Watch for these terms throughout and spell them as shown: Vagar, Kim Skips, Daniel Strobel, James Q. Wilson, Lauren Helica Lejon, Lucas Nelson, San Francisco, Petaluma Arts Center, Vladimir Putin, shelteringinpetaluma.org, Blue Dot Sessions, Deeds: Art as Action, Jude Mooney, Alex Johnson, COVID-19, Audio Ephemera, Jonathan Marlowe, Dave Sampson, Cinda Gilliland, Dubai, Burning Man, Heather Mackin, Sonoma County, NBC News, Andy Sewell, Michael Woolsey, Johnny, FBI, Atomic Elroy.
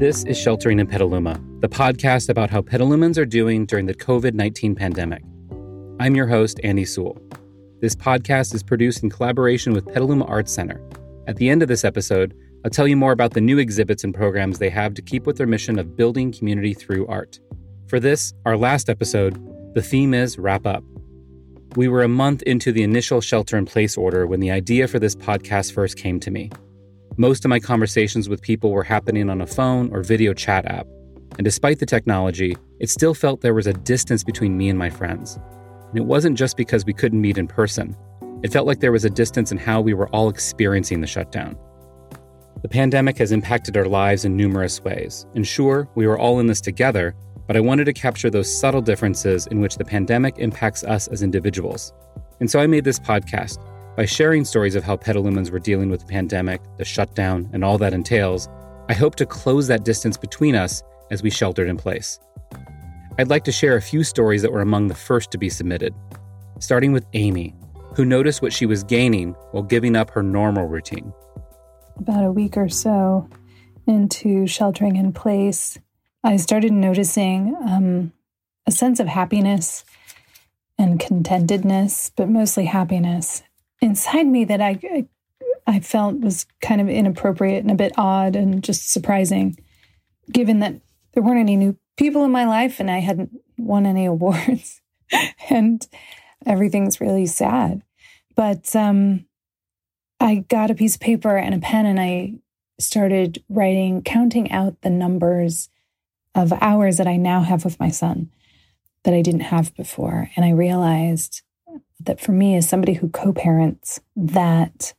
This is Sheltering in Petaluma, the podcast about how Petalumans are doing during the COVID-19 pandemic. I'm your host, Andy Sewell. This podcast is produced in collaboration with Petaluma Arts Center. At the end of this episode, I'll tell you more about the new exhibits and programs they have to keep with their mission of building community through art. For this, our last episode, the theme is Wrap Up. We were a month into the initial shelter-in-place order when the idea for this podcast first came to me. Most of my conversations with people were happening on a phone or video chat app, and despite the technology, it still felt there was a distance between me and my friends. And it wasn't just because we couldn't meet in person. It felt like there was a distance in how we were all experiencing the shutdown. The pandemic has impacted our lives in numerous ways, and sure, we were all in this together, but I wanted to capture those subtle differences in which the pandemic impacts us as individuals. And so I made this podcast by sharing stories of how Petalumans were dealing with the pandemic, the shutdown, and all that entails. I hope to close that distance between us as we sheltered in place. I'd like to share a few stories that were among the first to be submitted, starting with Amy, who noticed what she was gaining while giving up her normal routine. About a week or so into sheltering in place, I started noticing a sense of happiness and contentedness, but mostly happiness inside me that I felt was kind of inappropriate and a bit odd and just surprising, given that there weren't any new people in my life and I hadn't won any awards and everything's really sad. But I got a piece of paper and a pen and I started writing, counting out the numbers of hours that I now have with my son that I didn't have before. And I realized that for me, as somebody who co-parents, that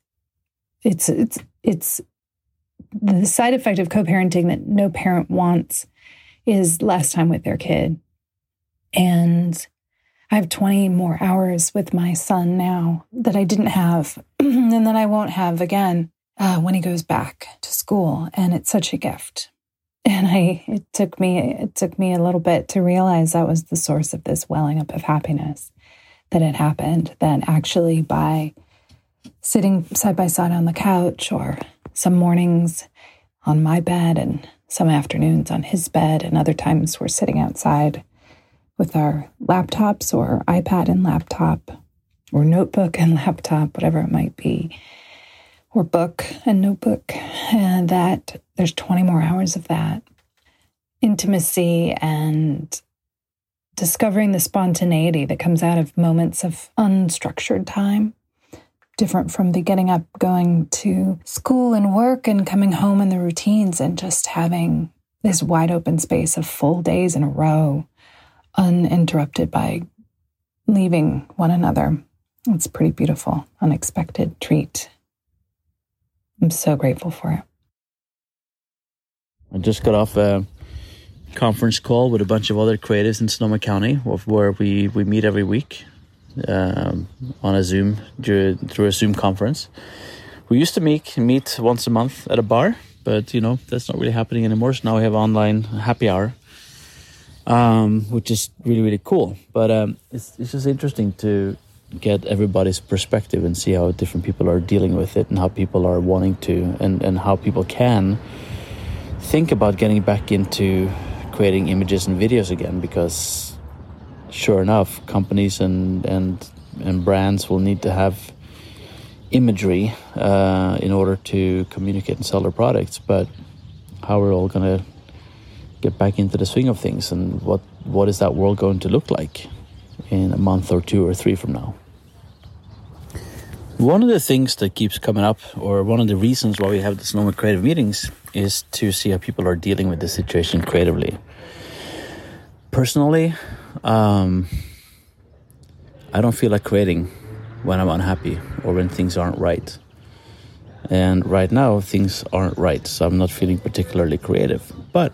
it's the side effect of co-parenting that no parent wants is less time with their kid. And I have 20 more hours with my son now that I didn't have and that I won't have again when he goes back to school. And it's such a gift. And it took me a little bit to realize that was the source of this welling up of happiness that had happened, that actually by sitting side by side on the couch or some mornings on my bed and some afternoons on his bed and other times we're sitting outside with our laptops or iPad and laptop or notebook and laptop, whatever it might be, or book and notebook, and that there's 20 more hours of that intimacy and discovering the spontaneity that comes out of moments of unstructured time, different from the getting up, going to school and work and coming home and the routines, and just having this wide open space of full days in a row uninterrupted by leaving one another. It's a pretty beautiful, unexpected treat. I'm so grateful for it. I just got off a conference call with a bunch of other creatives in Sonoma County where we meet every week on a Zoom, through a Zoom conference. We used to meet once a month at a bar, but you know, that's not really happening anymore. So now we have online happy hour. Which is really, really cool. But it's just interesting to get everybody's perspective and see how different people are dealing with it and how people are wanting to and how people can think about getting back into creating images and videos again, because sure enough, companies and brands will need to have imagery in order to communicate and sell their products. But how we're all going to get back into the swing of things, and what is that world going to look like in a month or two or three from now? One of the things that keeps coming up, or one of the reasons why we have the Sonoma Creative Meetings, is to see how people are dealing with the situation creatively. Personally, I don't feel like creating when I'm unhappy or when things aren't right. And right now, things aren't right, so I'm not feeling particularly creative. But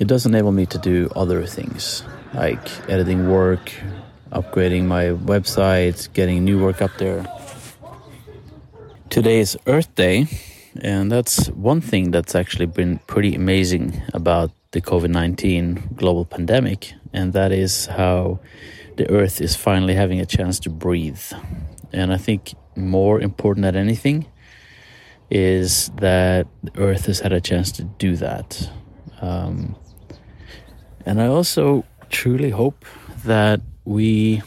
it does enable me to do other things, like editing work, upgrading my website, getting new work up there. Today is Earth Day, and that's one thing that's actually been pretty amazing about the COVID-19 global pandemic, and that is how the Earth is finally having a chance to breathe. And I think more important than anything is that the Earth has had a chance to do that. And I also truly hope that we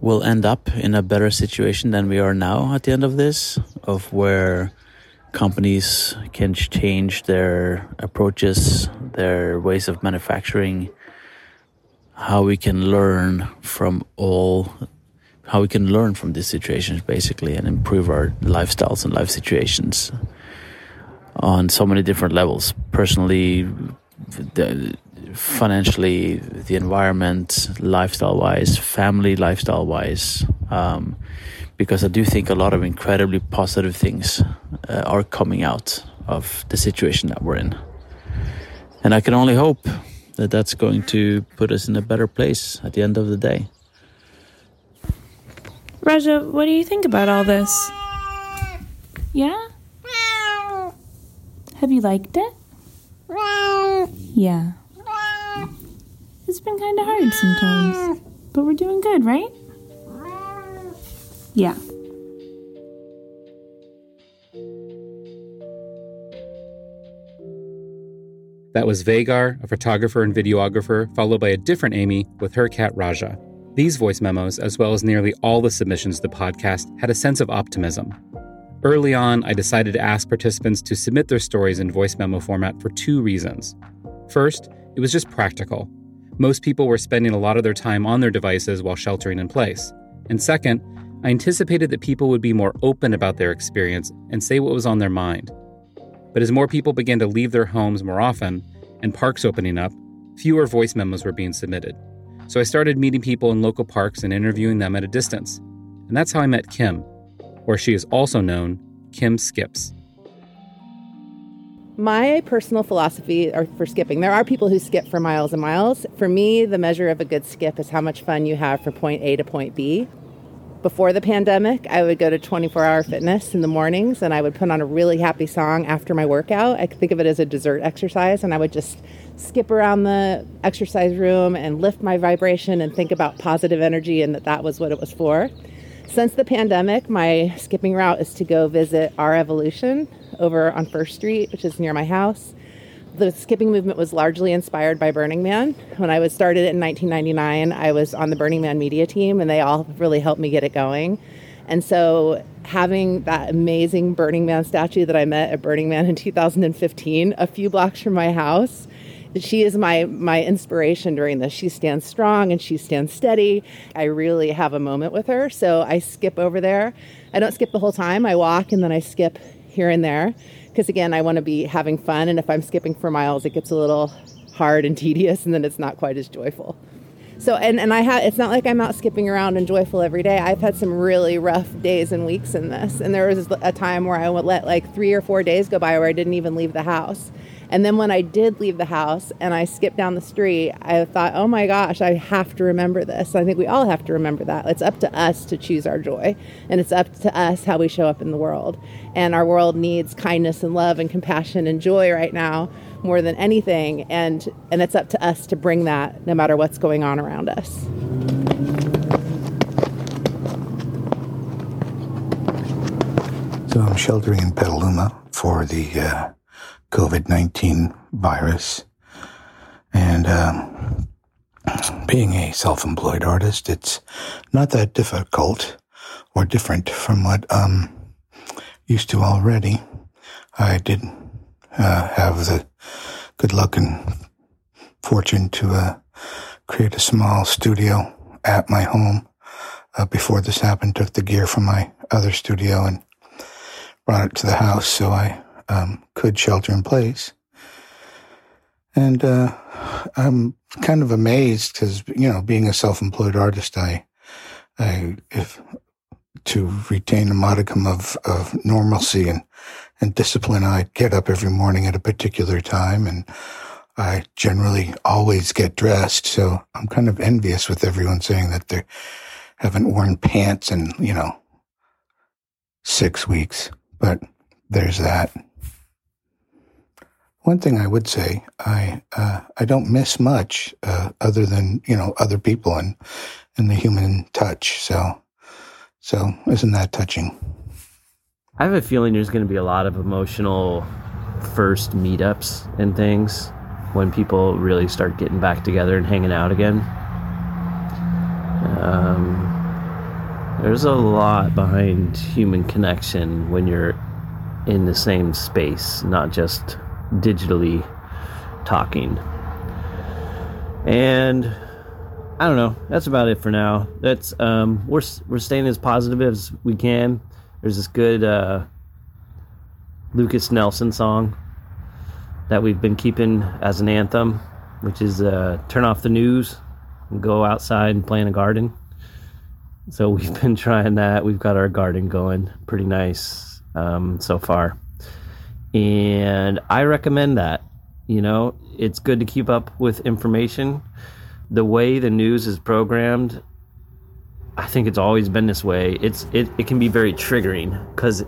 will end up in a better situation than we are now at the end of this, of where companies can change their approaches, their ways of manufacturing, how we can learn from these situations, basically, and improve our lifestyles and life situations on so many different levels. Personally, financially, the environment, lifestyle-wise, family lifestyle-wise, because I do think a lot of incredibly positive things are coming out of the situation that we're in. And I can only hope that that's going to put us in a better place at the end of the day. Raja, what do you think about all this? Yeah? Have you liked it? Yeah. It's been kind of hard sometimes, but we're doing good, right? Yeah. That was Vagar, a photographer and videographer, followed by a different Amy with her cat Raja. These voice memos, as well as nearly all the submissions to the podcast, had a sense of optimism. Early on, I decided to ask participants to submit their stories in voice memo format for two reasons. First, it was just practical. Most people were spending a lot of their time on their devices while sheltering in place. And second, I anticipated that people would be more open about their experience and say what was on their mind. But as more people began to leave their homes more often, and parks opening up, fewer voice memos were being submitted. So I started meeting people in local parks and interviewing them at a distance. And that's how I met Kim, or she is also known, Kim Skips. My personal philosophy for skipping, there are people who skip for miles and miles. For me, the measure of a good skip is how much fun you have from point A to point B. Before the pandemic, I would go to 24-hour fitness in the mornings, and I would put on a really happy song after my workout. I could think of it as a dessert exercise, and I would just skip around the exercise room and lift my vibration and think about positive energy, and that was what it was for. Since the pandemic, my skipping route is to go visit Our Evolution over on First Street, which is near my house. The skipping movement was largely inspired by Burning Man. When I was started in 1999, I was on the Burning Man media team, and they all really helped me get it going. And so having that amazing Burning Man statue that I met at Burning Man in 2015, a few blocks from my house, she is my inspiration during this. She stands strong and she stands steady. I really have a moment with her, so I skip over there. I don't skip the whole time. I walk and then I skip here and there, because again, I want to be having fun, and if I'm skipping for miles, it gets a little hard and tedious, and then it's not quite as joyful. So, and it's not like I'm out skipping around and joyful every day. I've had some really rough days and weeks in this, and there was a time where I would let like 3 or 4 days go by where I didn't even leave the house. And then when I did leave the house and I skipped down the street, I thought, oh my gosh, I have to remember this. I think we all have to remember that. It's up to us to choose our joy. And it's up to us how we show up in the world. And our world needs kindness and love and compassion and joy right now more than anything. And it's up to us to bring that no matter what's going on around us. So I'm sheltering in Petaluma for the COVID-19 virus, and being a self-employed artist, it's not that difficult or different from what I'm used to already. I did have the good luck and fortune to create a small studio at my home. Before this happened, took the gear from my other studio and brought it to the house, so I could shelter in place. And I'm kind of amazed because, you know, being a self-employed artist, if to retain a modicum of normalcy and discipline, I get up every morning at a particular time, and I generally always get dressed. So I'm kind of envious with everyone saying that they haven't worn pants in, you know, 6 weeks. But there's that. One thing I would say, I don't miss much other than, you know, other people and the human touch. So isn't that touching? I have a feeling there's going to be a lot of emotional first meetups and things, when people really start getting back together and hanging out again. There's a lot behind human connection when you're in the same space, not just digitally talking. And I don't know, that's about it for now. That's we're staying as positive as we can. There's this good Lucas Nelson song that we've been keeping as an anthem, which is turn off the news and go outside and play in a garden. So we've been trying that. We've got our garden going pretty nice so far, and I recommend that. You know, it's good to keep up with information. The way the news is programmed, I think it's always been this way. It can be very triggering because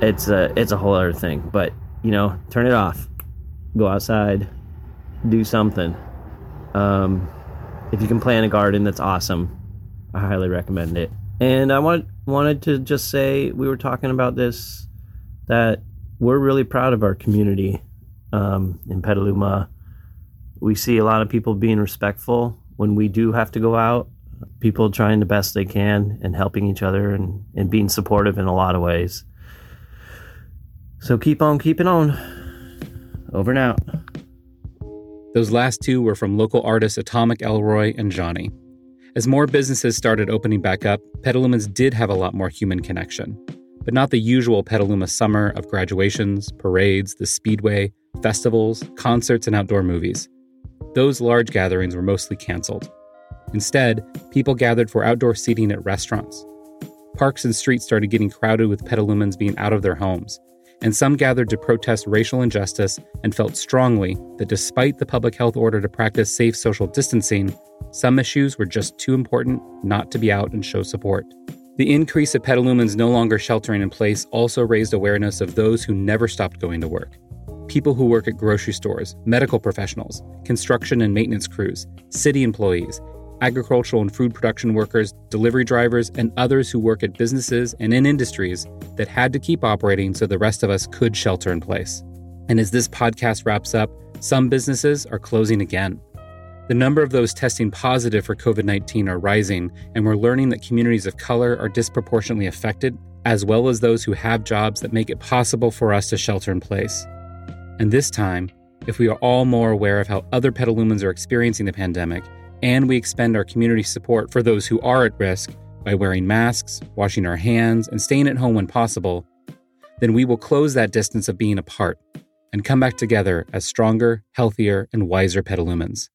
it's a whole other thing. But you know, turn it off, go outside, do something. If you can play in a garden, that's awesome. I highly recommend it. And I wanted to just say, we were talking about this, that we're really proud of our community in Petaluma. We see a lot of people being respectful when we do have to go out, people trying the best they can and helping each other and being supportive in a lot of ways. So keep on keeping on. Over and out. Those last two were from local artists Atomic Elroy and Johnny. As more businesses started opening back up, Petalumans did have a lot more human connection, but not the usual Petaluma summer of graduations, parades, the speedway, festivals, concerts, and outdoor movies. Those large gatherings were mostly canceled. Instead, people gathered for outdoor seating at restaurants. Parks and streets started getting crowded with Petalumans being out of their homes, and some gathered to protest racial injustice and felt strongly that despite the public health order to practice safe social distancing, some issues were just too important not to be out and show support. The increase of Petalumans no longer sheltering in place also raised awareness of those who never stopped going to work. People who work at grocery stores, medical professionals, construction and maintenance crews, city employees, agricultural and food production workers, delivery drivers, and others who work at businesses and in industries that had to keep operating so the rest of us could shelter in place. And as this podcast wraps up, some businesses are closing again. The number of those testing positive for COVID-19 are rising, and we're learning that communities of color are disproportionately affected, as well as those who have jobs that make it possible for us to shelter in place. And this time, if we are all more aware of how other Petalumans are experiencing the pandemic, and we expend our community support for those who are at risk by wearing masks, washing our hands, and staying at home when possible, then we will close that distance of being apart and come back together as stronger, healthier, and wiser Petalumans.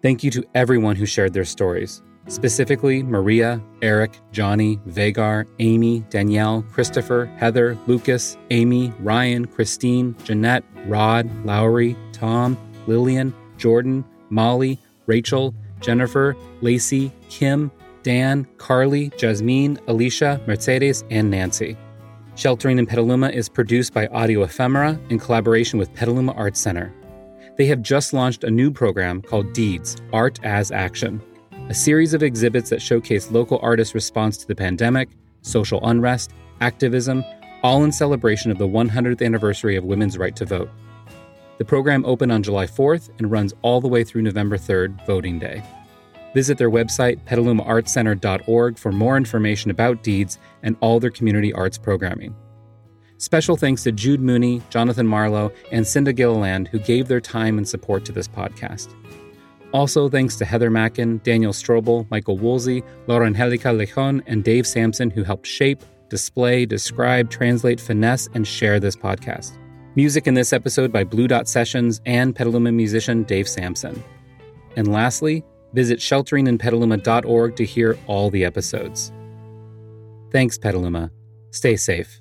Thank you to everyone who shared their stories, specifically Maria, Eric, Johnny, Vagar, Amy, Danielle, Christopher, Heather, Lucas, Amy, Ryan, Christine, Jeanette, Rod, Lowry, Tom, Lillian, Jordan, Molly, Rachel, Jennifer, Lacey, Kim, Dan, Carly, Jasmine, Alicia, Mercedes, and Nancy. Sheltering in Petaluma is produced by Audio Ephemera in collaboration with Petaluma Arts Center. They have just launched a new program called Deeds: Art as Action, a series of exhibits that showcase local artists' response to the pandemic, social unrest, activism, all in celebration of the 100th anniversary of women's right to vote. The program opened on July 4th and runs all the way through November 3rd, Voting Day. Visit their website, PetalumAartsCenter.org, for more information about Deeds and all their community arts programming. Special thanks to Jude Mooney, Jonathan Marlowe, and Cinda Gilliland, who gave their time and support to this podcast. Also thanks to Heather Mackin, Daniel Strobel, Michael Woolsey, Lauren Helica Lejon, and Dave Sampson, who helped shape, display, describe, translate, finesse, and share this podcast. Music in this episode by Blue Dot Sessions and Petaluma musician Dave Sampson. And lastly, visit shelteringinpetaluma.org to hear all the episodes. Thanks, Petaluma. Stay safe.